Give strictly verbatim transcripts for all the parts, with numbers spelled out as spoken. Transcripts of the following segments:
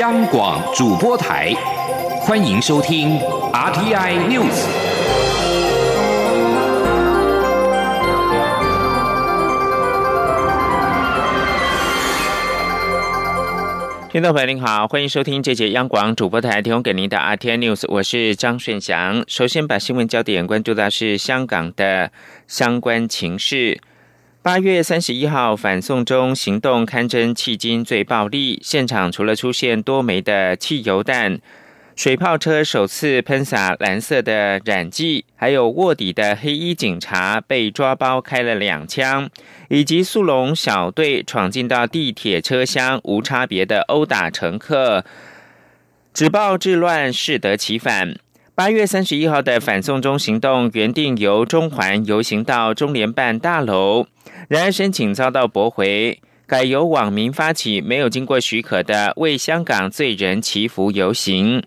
央广主播台，欢迎收听 R T I News。听众朋友您好，欢迎收听这节央广主播台提供给您的 R T I News， 我是张顺祥。首先把新闻焦点关注到是香港的相关情势。八月三十一号反送中行动堪称迄今最暴力，现场除了出现多枚的汽油弹、水炮车首次喷洒蓝色的染剂，还有卧底的黑衣警察被抓包开了两枪，以及速龙小队闯进到地铁车厢无差别的殴打乘客，止暴制乱适得其反。八月三十一号的反送中行动原定由中环游行到中联办大楼，然而申请遭到驳回，改由网民发起没有经过许可的为香港罪人祈福游行。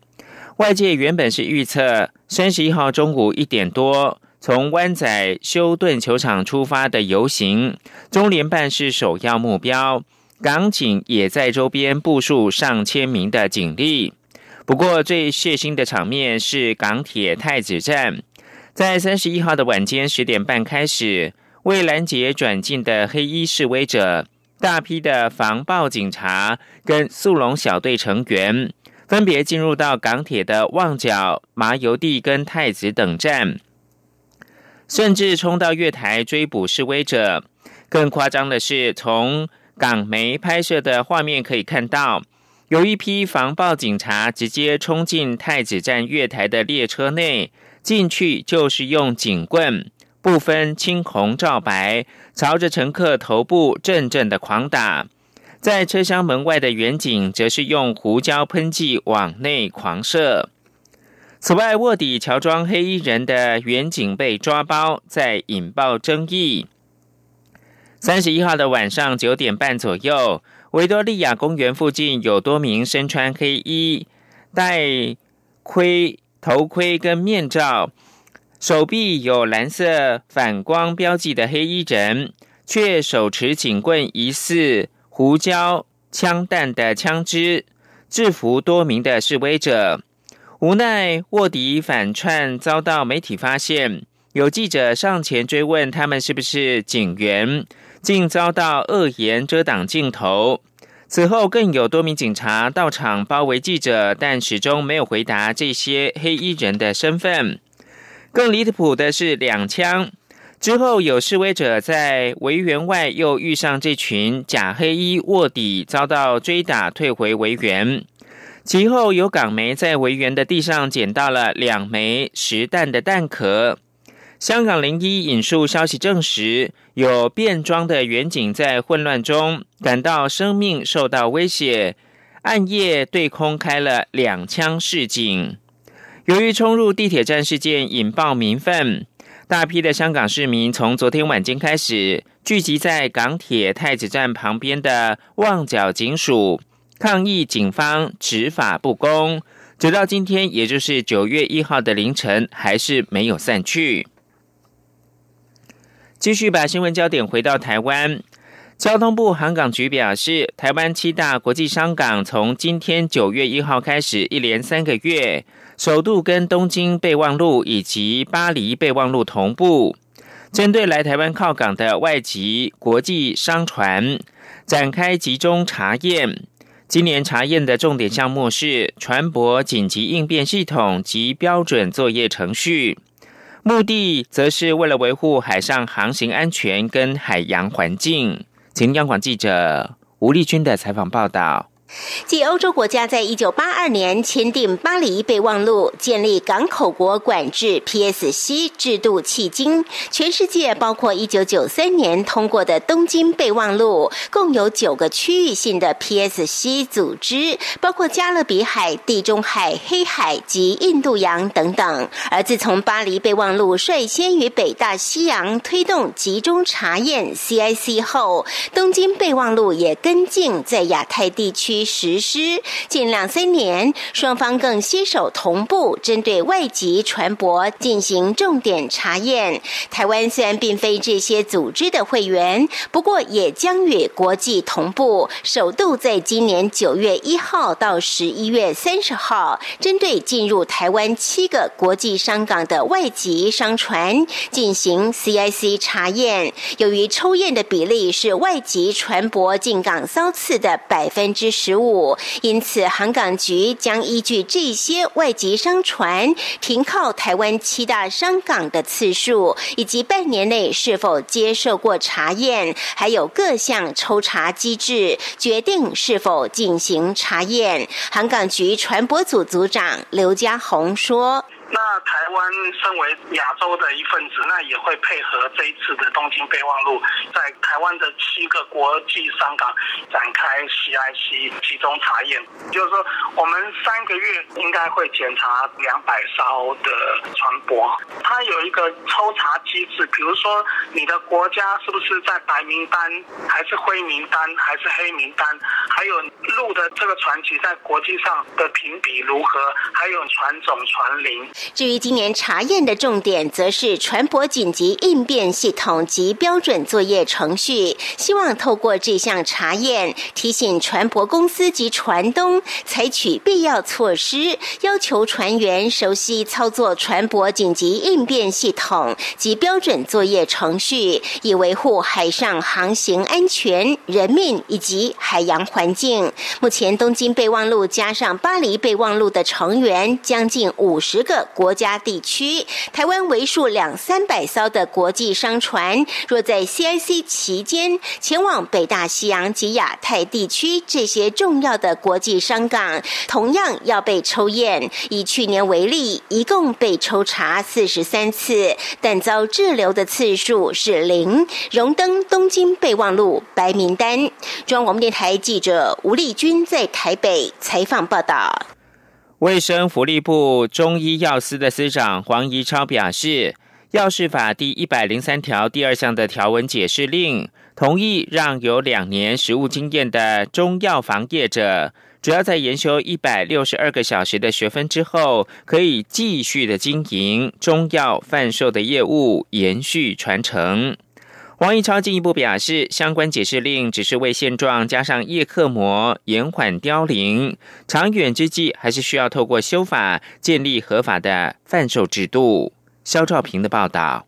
外界原本是预测三十一号中午一点多从湾仔休顿球场出发的游行，中联办是首要目标，港警也在周边部署上千名的警力。不过最血腥的场面是港铁太子站，在三十一号的晚间十点半开始，为拦截转进的黑衣示威者，大批的防暴警察跟速龙小队成员分别进入到港铁的旺角、麻油地跟太子等站，甚至冲到月台追捕示威者。更夸张的是，从港媒拍摄的画面可以看到，有一批防暴警察直接冲进太子站月台的列车内，进去就是用警棍不分青红皂白朝着乘客头部阵阵的狂打，在车厢门外的远景则是用胡椒喷剂往内狂射。此外，卧底乔装黑衣人的远景被抓包，在引爆争议。三十一号的晚上九点半左右，维多利亚公园附近有多名身穿黑衣、戴盔头盔跟面罩、手臂有蓝色反光标记的黑衣人，却手持警棍疑似胡椒枪弹的枪支，制服多名的示威者。无奈卧底反串遭到媒体发现，有记者上前追问他们是不是警员，竟遭到恶言遮挡镜头。此后更有多名警察到场包围记者，但始终没有回答这些黑衣人的身份。更离谱的是两枪之后，有示威者在围园外又遇上这群假黑衣卧底，遭到追打退回围园。其后有港媒在围园的地上捡到了两枚实弹的弹壳。香港零一引述消息证实，有便装的远警在混乱中感到生命受到威胁，暗夜对空开了两枪示警。由于冲入地铁站事件引爆民愤，大批的香港市民从昨天晚间开始聚集在港铁太子站旁边的旺角警署，抗议警方执法不公，直到今天，也就是九月一号的凌晨，还是没有散去。继续把新闻焦点回到台湾，交通部航港局表示，台湾七大国际商港从今天九月一号开始，一连三个月，首度跟东京备忘录以及巴黎备忘录同步，针对来台湾靠港的外籍国际商船展开集中查验。今年查验的重点项目是船舶紧急应变系统及标准作业程序，目的则是为了维护海上航行安全跟海洋环境。请央广记者吴丽君的采访报道。继欧洲国家在一九八二年签订巴黎备忘录，建立港口国管制 P S C 制度迄今，全世界包括一九九三年通过的东京备忘录，共有九个区域性的 P S C 组织，包括加勒比海、地中海、黑海及印度洋等等。而自从巴黎备忘录率先于北大西洋推动集中查验 C I C 后，东京备忘录也跟进在亚太地区须实施。近两三年，双方更携手同步，针对外籍船舶进行重点查验。台湾虽然并非这些组织的会员，不过也将与国际同步，首度在今年九月一号到十一月三十号，针对进入台湾七个国际商港的外籍商船进行 C I C 查验。由于抽验的比例是外籍船舶进港艘次的 百分之十五， 因此航港局将依据这些外籍商船停靠台湾七大商港的次数，以及半年内是否接受过查验，还有各项抽查机制，决定是否进行查验。航港局船舶组组长刘家宏说，那台湾身为亚洲的一份子，那也会配合这一次的东京备忘录，在台湾的七个国际商港展开 C I C 集中查验，就是说我们三个月应该会检查两百艘的船舶，它有一个抽查机制，比如说你的国家是不是在白名单，还是灰名单，还是黑名单，还有陆的这个船级在国际上的评比如何，还有船种船龄。至于今年查验的重点，则是船舶紧急应变系统及标准作业程序，希望透过这项查验提醒船舶公司及船东采取必要措施，要求船员熟悉操作船舶紧急应变系统及标准作业程序，以维护海上航行安全、人命以及海洋环境。目前东京备忘录加上巴黎备忘录的成员将近五十个国家地区，台湾为数两三百艘的国际商船，若在 C I C 期间前往北大西洋及亚太地区这些重要的国际商港，同样要被抽验。以去年为例，一共被抽查四十三次，但遭滞留的次数是零，荣登东京备忘录白名单。中央广播电台记者吴丽君在台北采访报道。卫生福利部中医药司的司长黄宜超表示，药事法第一百零三条第二项的条文解释令同意让有两年实务经验的中药房业者，只要在研修一百六十二个小时的学分之后，可以继续的经营中药贩售的业务，延续传承。黄宜超进一步表示，相关解释令只是为现状加上叶克膜，延缓凋零，长远之际还是需要透过修法建立合法的贩售制度。肖兆平的报道。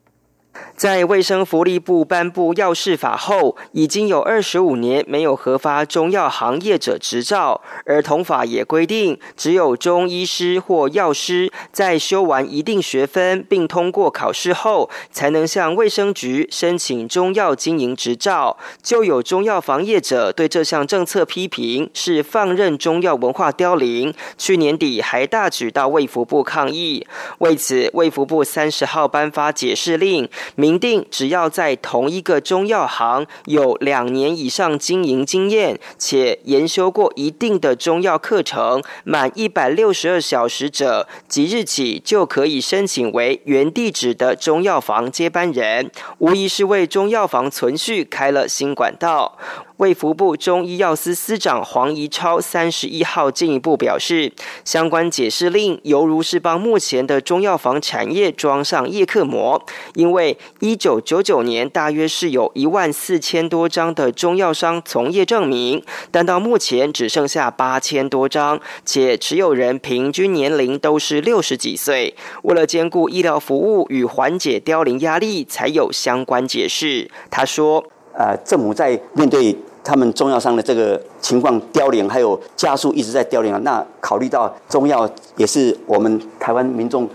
在卫生福利部颁布药事法后，已经有二十五年没有核发中药行业者执照，而同法也规定，只有中医师或药师在修完一定学分并通过考试后，才能向卫生局申请中药经营执照。就有中药房业者对这项政策批评是放任中药文化凋零，去年底还大举到卫福部抗议。为此，卫福部三十号颁发解释令，明定只要在同一个中药行有两年以上经营经验，且研修过一定的中药课程满一百六十二小时者，即日起就可以申请为原地址的中药房接班人，无疑是为中药房存续开了新管道。卫福部中医药司司长黄宜超三十一号进一步表示，相关解释令犹如是帮目前的中药房产业装上叶克膜，因为一九九九年大约是有一万四千多张的中药商从业证明，但到目前只剩下八千多张，且持有人平均年龄都是六十几岁。为了兼顾医疗服务与缓解凋零压力，才有相关解释。他说，呃，政府在面对他们中药商的这个情况凋零，还有加速一直在凋零，那考虑到中药也是我们台湾民众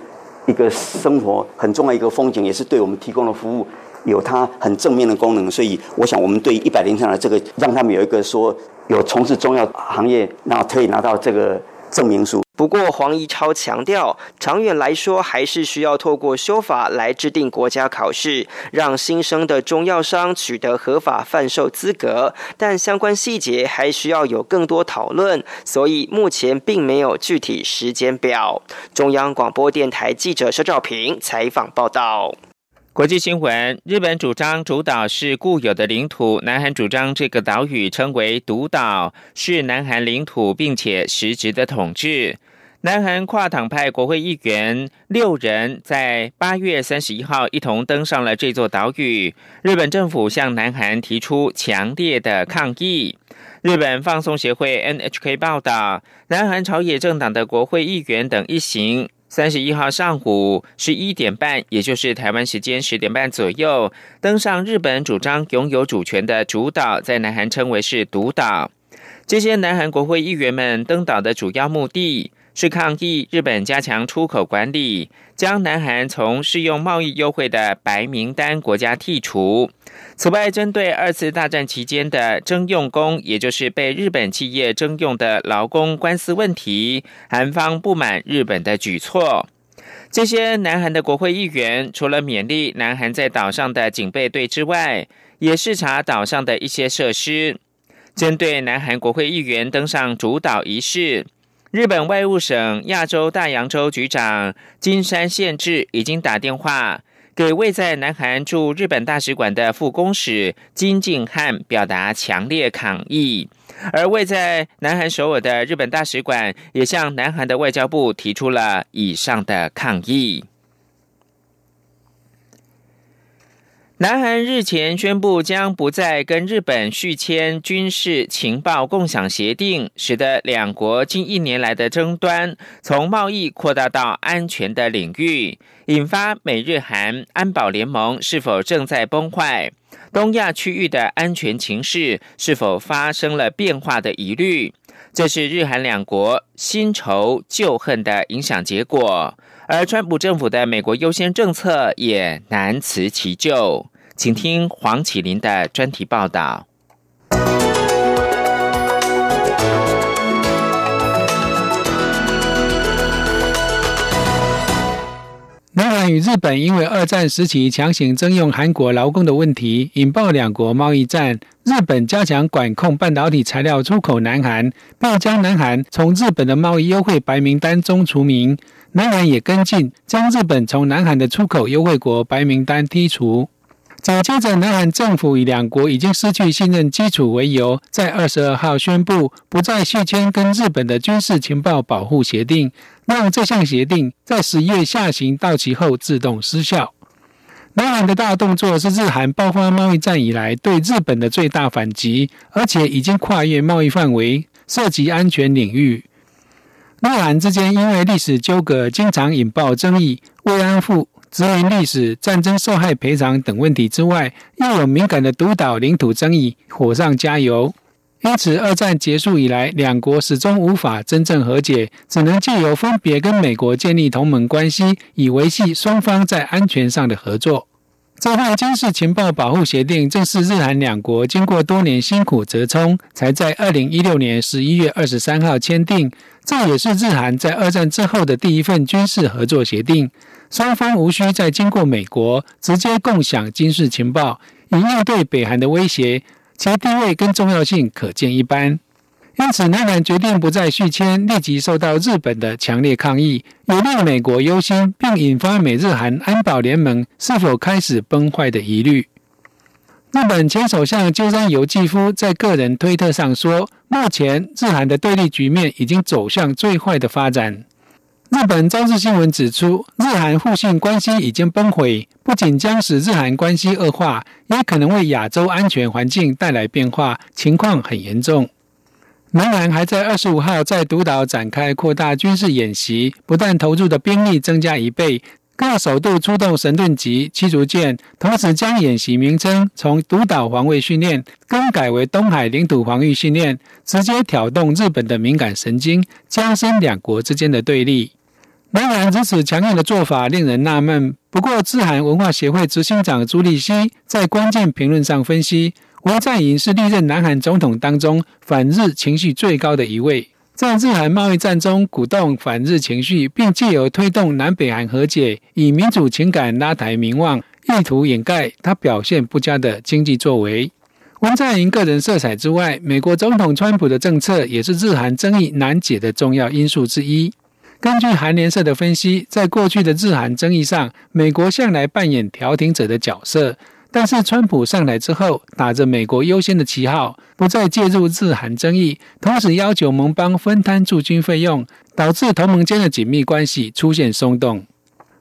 一个生活很重要一个风景，也是对我们提供的服务有它很正面的功能，所以我想我们对一百零三的这个，让他们有一个说有从事中药行业，那可以拿到这个证明书。不过黄宜超强调，长远来说还是需要透过修法来制定国家考试，让新生的中药商取得合法贩售资格，但相关细节还需要有更多讨论，所以目前并没有具体时间表。中央广播电台记者肖兆平采访报道。国际新闻，日本主张主岛是固有的领土，南韩主张这个岛屿称为独岛，是南韩领土并且实质的统治。南韩跨党派国会议员六人在八月三十一号一同登上了这座岛屿，日本政府向南韩提出强烈的抗议。日本放送协会 N H K 报道，南韩朝野政党的国会议员等一行三十一号上午十一点半，也就是台湾时间十点半左右，登上日本主张拥有主权的主岛，在南韩称为是独岛。这些南韩国会议员们登岛的主要目的是抗议日本加强出口管理，将南韩从适用贸易优惠的白名单国家剔除。此外，针对二次大战期间的征用工，也就是被日本企业征用的劳工官司问题，韩方不满日本的举措。这些南韩的国会议员除了勉励南韩在岛上的警备队之外，也视察岛上的一些设施。针对南韩国会议员登上主岛仪式，日本外务省亚洲大洋洲局长金山宪治已经打电话给位在南韩驻日本大使馆的副公使金敬汉表达强烈抗议，而位在南韩首尔的日本大使馆也向南韩的外交部提出了以上的抗议。南韩日前宣布将不再跟日本续签军事情报共享协定，使得两国近一年来的争端从贸易扩大到安全的领域，引发美日韩安保联盟是否正在崩坏，东亚区域的安全情势是否发生了变化的疑虑。这是日韩两国新仇旧恨的影响结果，而川普政府的美国优先政策也难辞其咎。请听黄启麟的专题报道。南韩与日本因为二战时期强行征用韩国劳工的问题，引爆两国贸易战。日本加强管控半导体材料出口南韩，并将南韩从日本的贸易优惠白名单中除名。南韩也跟进，将日本从南韩的出口优惠国白名单剔除。紧接着，南韩政府以两国已经失去信任基础为由，在二十二号宣布不再续签跟日本的军事情报保护协定，让这项协定在十一月下旬到期后自动失效。南韩的大动作是日韩爆发贸易战以来对日本的最大反击，而且已经跨越贸易范围，涉及安全领域。南韩之间因为历史纠葛经常引爆争议，慰安妇、殖民历史、战争受害赔偿等问题之外，又有敏感的独岛领土争议火上加油。因此二战结束以来，两国始终无法真正和解，只能藉由分别跟美国建立同盟关系，以维系双方在安全上的合作。这份军事情报保护协定正是日韩两国经过多年辛苦折冲，才在二零一六年十一月二十三号签订，这也是日韩在二战之后的第一份军事合作协定。双方无需再经过美国，直接共享军事情报，以应对北韩的威胁，其地位跟重要性可见一斑。因此南韩决定不再续签，立即受到日本的强烈抗议，也令美国忧心，并引发美日韩安保联盟是否开始崩坏的疑虑。日本前首相鸠山由纪夫在个人推特上说，目前日韩的对立局面已经走向最坏的发展。日本朝日新闻指出，日韩互信关系已经崩毁，不仅将使日韩关系恶化，也可能为亚洲安全环境带来变化，情况很严重。南韩还在二十五号在独岛展开扩大军事演习，不但投入的兵力增加一倍，更要首度出动神盾级驱逐舰，同时将演习名称从独岛防卫训练更改为东海领土防御训练，直接挑动日本的敏感神经，加深两国之间的对立。南韩如此强硬的做法令人纳闷，不过日韩文化协会执行长朱立熙在关键评论上分析，文在寅是历任南韩总统当中反日情绪最高的一位，在日韩贸易战中鼓动反日情绪，并藉由推动南北韩和解，以民主情感拉抬民望，意图掩盖他表现不佳的经济作为。文在寅个人色彩之外，美国总统川普的政策也是日韩争议难解的重要因素之一。根据韩联社的分析，在过去的日韩争议上，美国向来扮演调停者的角色，但是川普上来之后，打着美国优先的旗号，不再介入日韩争议，同时要求盟邦分摊驻军费用，导致同盟间的紧密关系出现松动。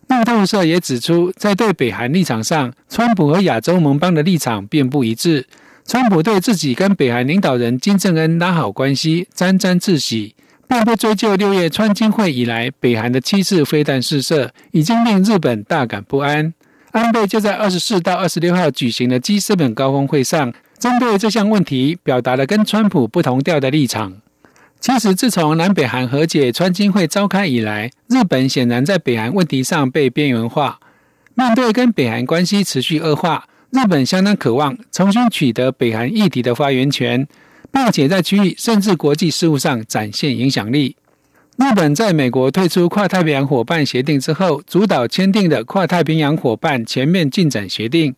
路透社也指出，在对北韩立场上，川普和亚洲盟邦的立场并不一致。川普对自己跟北韩领导人金正恩拉好关系沾沾自喜，并不追究六月川金会以来北韩的七次飞弹试射已经令日本大感不安。安倍就在二十四到二十六号举行的 G 七 高峰会上，针对这项问题表达了跟川普不同调的立场。其实自从南北韩和解川金会召开以来，日本显然在北韩问题上被边缘化。面对跟北韩关系持续恶化，日本相当渴望重新取得北韩议题的发言权，并且在区域甚至国际事务上展现影响力。日本在美国退出跨太平洋伙伴协定之后，主导签订的跨太平洋伙伴全面进展协定，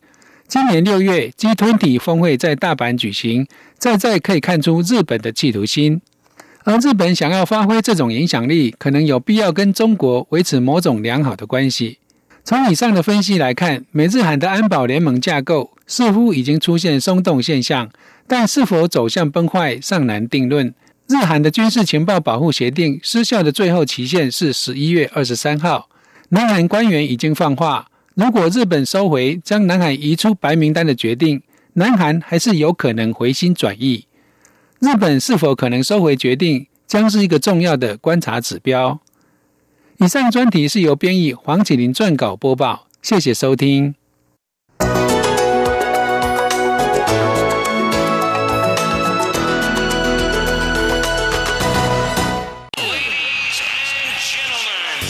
今年六月 G 二十 峰会在大阪举行，在在可以看出日本的企图心。而日本想要发挥这种影响力，可能有必要跟中国维持某种良好的关系。从以上的分析来看，美日韩的安保联盟架构似乎已经出现松动现象，但是否走向崩坏尚难定论。日韩的军事情报保护协定失效的最后期限是十一月二十三号，南韩官员已经放话，如果日本收回将南韩移出白名单的决定，南韩还是有可能回心转意。日本是否可能收回决定，将是一个重要的观察指标。以上专题是由编译黄启麟撰稿播报，谢谢收听。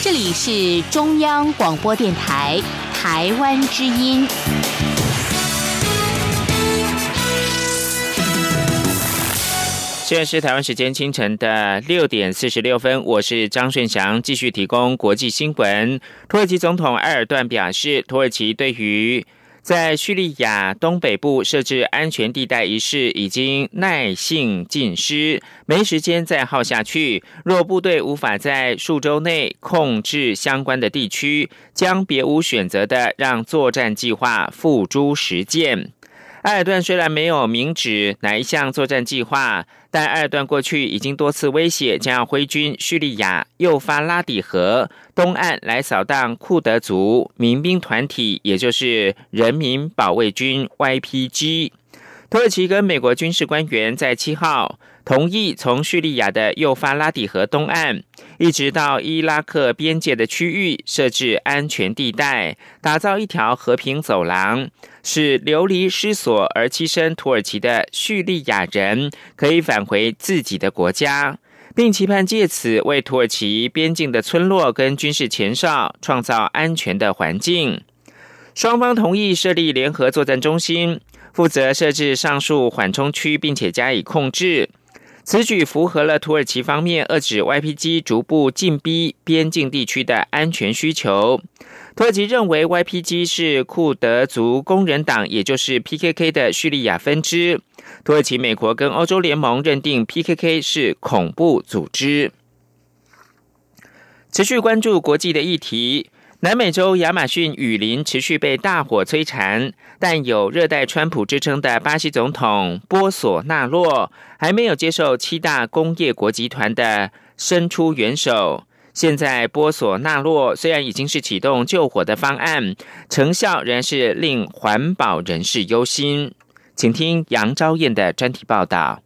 这里是中央广播电台台湾之音。现在是台湾时间清晨的六点四十六分，我是张顺祥，继续提供国际新闻。土耳其总统埃尔段表示，土耳其对于在叙利亚东北部设置安全地带一事已经耐性尽失，没时间再耗下去。若部队无法在数周内控制相关的地区，将别无选择的让作战计划付诸实践。埃尔段虽然没有明指哪一项作战计划，但埃尔段过去已经多次威胁将要挥军叙利亚幼发拉底河东岸来扫荡库德族民兵团体，也就是人民保卫军 Y P G。 土耳其跟美国军事官员在七号同意从叙利亚的幼发拉底河东岸一直到伊拉克边界的区域设置安全地带，打造一条和平走廊，使流离失所而栖身土耳其的叙利亚人可以返回自己的国家，并期盼借此为土耳其边境的村落跟军事前哨创造安全的环境。双方同意设立联合作战中心，负责设置上述缓冲区并且加以控制。此举符合了土耳其方面遏制 Y P G 逐步进逼边境地区的安全需求。土耳其认为 Y P G 是库德族工人党，也就是 P K K 的叙利亚分支。土耳其、美国跟欧洲联盟认定 P K K 是恐怖组织。持续关注国际的议题，南美洲亚马逊雨林持续被大火摧残，但有热带川普之称的巴西总统波索纳洛还没有接受七大工业国集团的伸出援手。现在波索纳洛虽然已经是启动救火的方案，成效仍然是令环保人士忧心。请听杨昭燕的专题报道。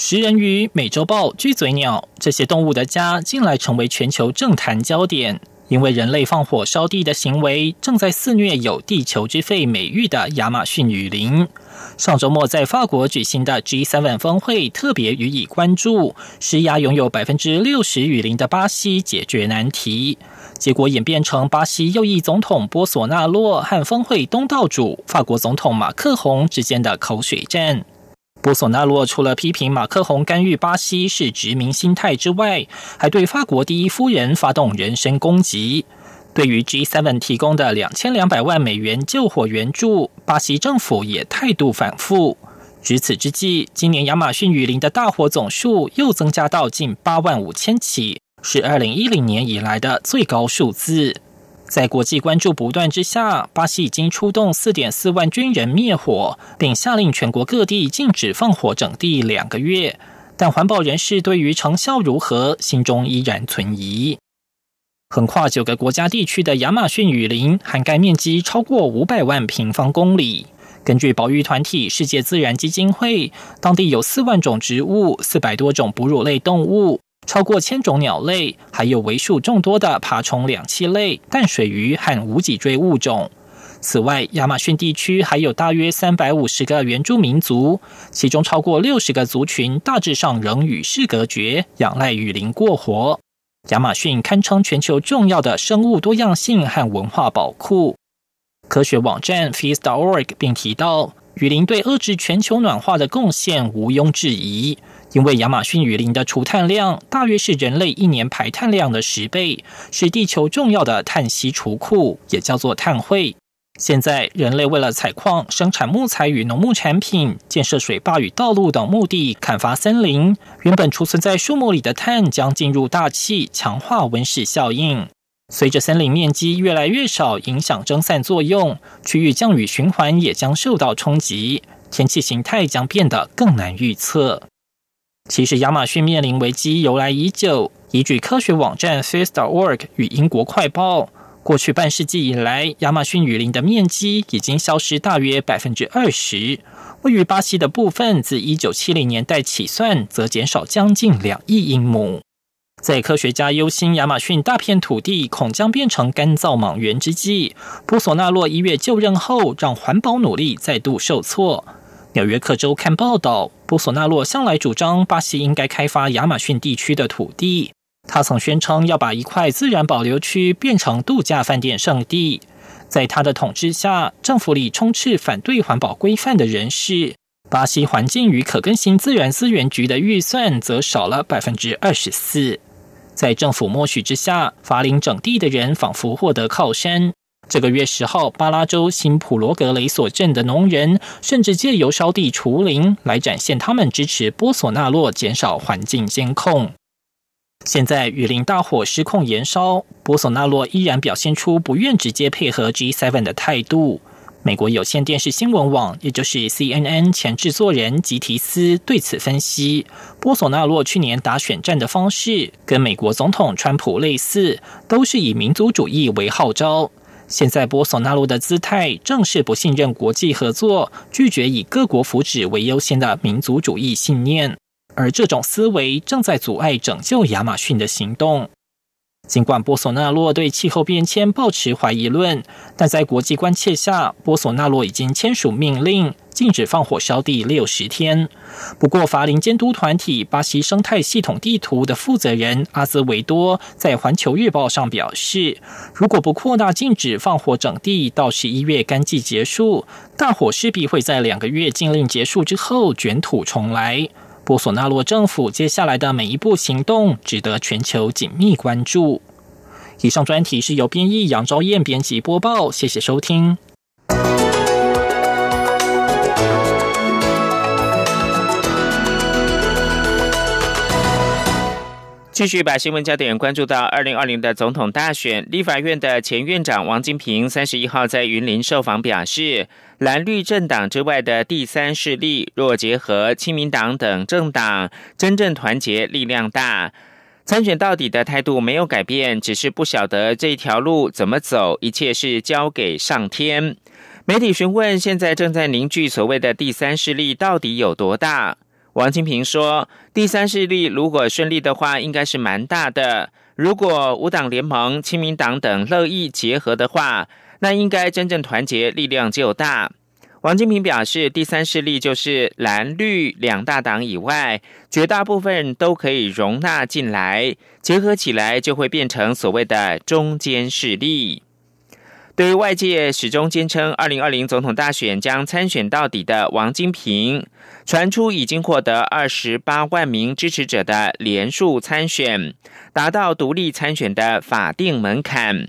食人鱼、美洲豹、巨嘴鸟，这些动物的家近来成为全球政坛焦点，因为人类放火烧地的行为正在肆虐有地球之肺美誉的亚马逊雨林。上周末在法国举行的 G 七 峰会特别予以关注，施压拥有 百分之六十 雨林的巴西解决难题。结果演变成巴西右翼总统波索纳洛和峰会东道主法国总统马克宏之间的口水战。波索纳洛除了批评马克宏干预巴西是殖民心态之外，还对法国第一夫人发动人身攻击。对于 G 七 提供的两千两百万美元救火援助，巴西政府也态度反复。值此之际，今年亚马逊雨林的大火总数又增加到近八万五千起，是二零一零年以来的最高数字。在国际关注不断之下，巴西已经出动 四点四万军人灭火，并下令全国各地禁止放火整地两个月。但环保人士对于成效如何，心中依然存疑。横跨九个国家地区的亚马逊雨林涵盖面积超过五百万平方公里。根据保育团体世界自然基金会，当地有四万种植物、四百多种哺乳类动物，超过千种鸟类，还有为数众多的爬虫两栖类、淡水鱼和无脊椎物种。此外，亚马逊地区还有大约三百五十个原住民族，其中超过六十个族群大致上仍与世隔绝，仰赖雨林过活。亚马逊堪称全球重要的生物多样性和文化宝库。科学网站 feast dot org 并提到，雨林对遏制全球暖化的贡献毋庸置疑。因为亚马逊雨林的除碳量大约是人类一年排碳量的十倍，是地球重要的碳吸储库，也叫做碳汇。现在人类为了采矿、生产木材与农牧产品、建设水坝与道路等目的砍伐森林，原本储存在树木里的碳将进入大气，强化温室效应。随着森林面积越来越少，影响蒸散作用，区域降雨循环也将受到冲击，天气形态将变得更难预测。其实亚马逊面临危机由来已久，依据科学网站 feast dot org 与英国快报，过去半世纪以来，亚马逊雨林的面积已经消失大约 百分之二十， 位于巴西的部分自一九七零年代起算则减少将近两亿英亩。在科学家忧心亚马逊大片土地恐将变成干燥莽原之际，波索纳洛一月就任后让环保努力再度受挫。纽约客周刊报道，波索纳洛向来主张巴西应该开发亚马逊地区的土地，他曾宣称要把一块自然保留区变成度假饭店圣地。在他的统治下，政府里充斥反对环保规范的人士，巴西环境与可更新自然资源局的预算则少了 百分之二十四。在政府默许之下，伐林整地的人仿佛获得靠山。这个月十号，巴拉州新普罗格雷索镇的农人甚至借由烧地除林来展现他们支持波索纳洛减少环境监控。现在雨林大火失控延烧，波索纳洛依然表现出不愿直接配合 G 七 的态度。美国有线电视新闻网，也就是 C N N 前制作人吉提斯对此分析，波索纳洛去年打选战的方式跟美国总统川普类似，都是以民族主义为号召。现在波索纳洛的姿态正是不信任国际合作，拒绝以各国福祉为优先的民族主义信念，而这种思维正在阻碍拯救亚马逊的行动。尽管波索纳洛对气候变迁抱持怀疑论，但在国际关切下，波索纳洛已经签署命令禁止放火烧地六十天。不过伐林监督团体巴西生态系统地图的负责人阿兹维多在环球日报上表示，如果不扩大禁止放火整地到十一月干季结束，大火势必会在两个月禁令结束之后卷土重来。波索纳洛政府接下来的每一步行动值得全球紧密关注。以上专题是由编译杨昭燕编辑播报，谢谢收听。继续把新闻焦点关注到二零二零的总统大选，立法院的前院长王金平三十一号在云林受访表示，蓝绿政党之外的第三势力若结合亲民党等政党，真正团结力量大，参选到底的态度没有改变，只是不晓得这条路怎么走，一切是交给上天。媒体询问现在正在凝聚所谓的第三势力到底有多大，王金平说，第三势力如果顺利的话应该是蛮大的，如果无党联盟、亲民党等乐意结合的话，那应该真正团结力量就大。王金平表示，第三势力就是蓝绿两大党以外，绝大部分都可以容纳进来，结合起来就会变成所谓的中间势力。对于外界始终坚称二零二零总统大选将参选到底的王金平，传出已经获得二十八万名支持者的连署参选，达到独立参选的法定门槛。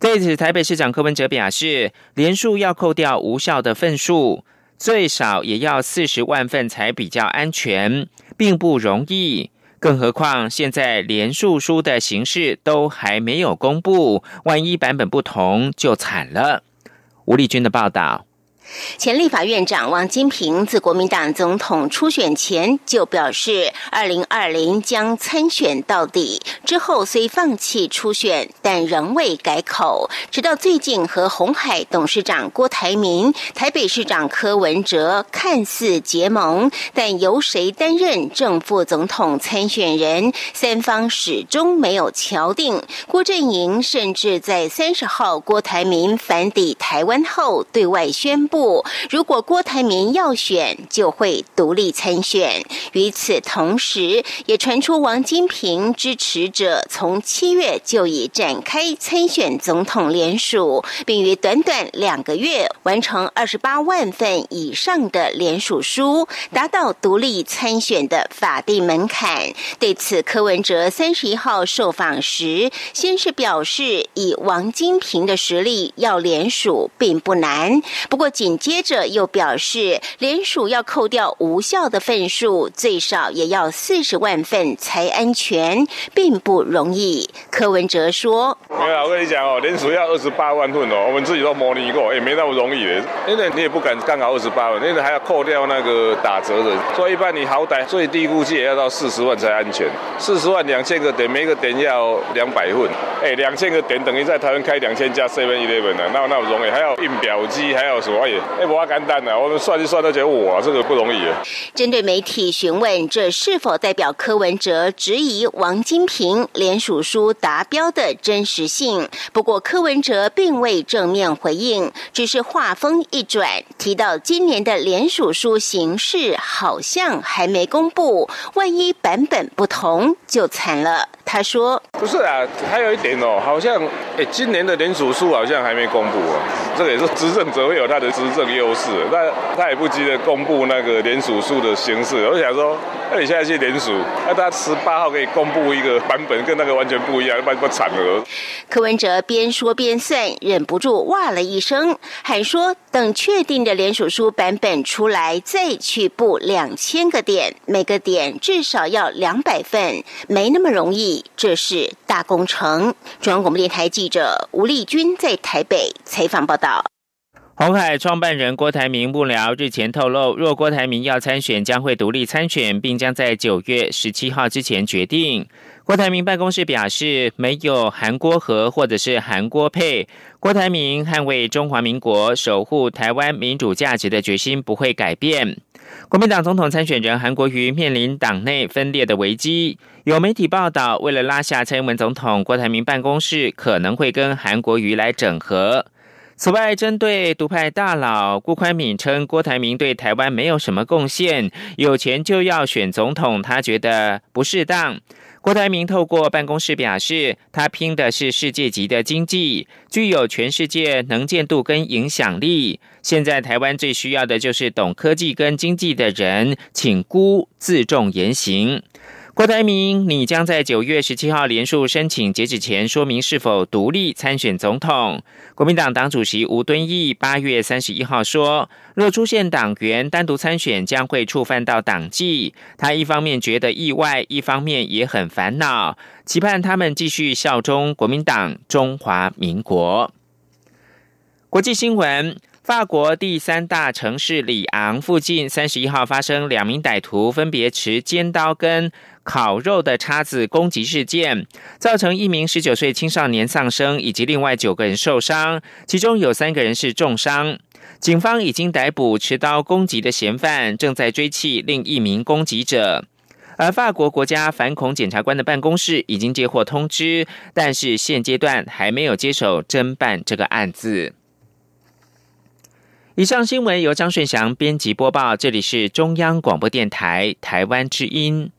对此，台北市长柯文哲表示，连署要扣掉无效的份数，最少也要四十万份才比较安全，并不容易。更何况现在连署书的形式都还没有公布，万一版本不同就惨了。吴丽君的报道。前立法院长王金平自国民党总统初选前就表示二零二零将参选到底，之后虽放弃初选但仍未改口，直到最近和鸿海董事长郭台铭、台北市长柯文哲看似结盟，但由谁担任正副总统参选人，三方始终没有敲定。郭阵营甚至在三十号郭台铭返抵台湾后对外宣布，如果郭台铭要选就会独立参选。与此同时，也传出王金平支持者从七月就已展开参选总统联署，并于短短两个月完成二十八万份以上的联署书，达到独立参选的法定门槛。对此，柯文哲三十一号受访时先是表示，以王金平的实力要联署并不难，不过紧接着又表示，联署要扣掉无效的份数，最少也要四十万份才安全，并不容易。柯文哲说：“没有啊，我跟你讲哦，联署要二十八万份哦，我们自己都模拟过，也没那么容易的。因为你也不敢刚好二十八万，因为还要扣掉那个打折的，所以一般你好歹最低估计也要到四十万才安全。四十万两千个点，每个点要两百份，哎，两千个点等于在台湾开两千家 Seven Eleven 呢，那那容易，还有印表机，还有什么？”哎，不简单啊，我们算一算都觉得哇，这个不容易。针对媒体询问这是否代表柯文哲质疑王金平联署书达标的真实性，不过柯文哲并未正面回应，只是话锋一转，提到今年的联署书形式好像还没公布，万一版本不同就惨了。他说：“不是啊，还有一点哦，好像哎，今年的联署书好像还没公布哦，这个也是执政者会有他的执政优势，但他也不急着公布那个联署书的形式。我想说，那你现在去联署，那他十八号可以公布一个版本，跟那个完全不一样，那不惨了。”柯文哲边说边算，忍不住哇了一声，喊说：“等确定的联署书版本出来，再去布两千个点，每个点至少要两百份，没那么容易。”这是大工程。中央广播电台记者吴丽君在台北采访报道。鸿海创办人郭台铭幕僚日前透露，若郭台铭要参选，将会独立参选，并将在九月十七号之前决定。郭台铭办公室表示，没有韩郭合或者是韩郭配，郭台铭捍卫中华民国、守护台湾民主价值的决心不会改变。国民党总统参选人韩国瑜面临党内分裂的危机，有媒体报道，为了拉下蔡英文总统，郭台铭办公室可能会跟韩国瑜来整合。此外，针对独派大佬辜宽敏称郭台铭对台湾没有什么贡献，有钱就要选总统，他觉得不适当。郭台铭透过办公室表示，他拼的是世界级的经济，具有全世界能见度跟影响力。现在台湾最需要的就是懂科技跟经济的人，请辜自重言行。郭台铭，你将在九月十七号联署申请截止前说明是否独立参选总统。国民党党主席吴敦义八月三十一号说，若出现党员单独参选，将会触犯到党纪。他一方面觉得意外，一方面也很烦恼，期盼他们继续效忠国民党、中华民国。国际新闻。法国第三大城市里昂附近三十一号发生两名歹徒分别持尖刀跟烤肉的叉子攻击事件，造成一名十九岁青少年丧生，以及另外九个人受伤，其中有三个人是重伤。警方已经逮捕持刀攻击的嫌犯，正在追缉另一名攻击者。而法国国家反恐检察官的办公室已经接获通知，但是现阶段还没有接手侦办这个案子。以上新闻由张顺祥编辑播报，这里是中央广播电台台湾之音。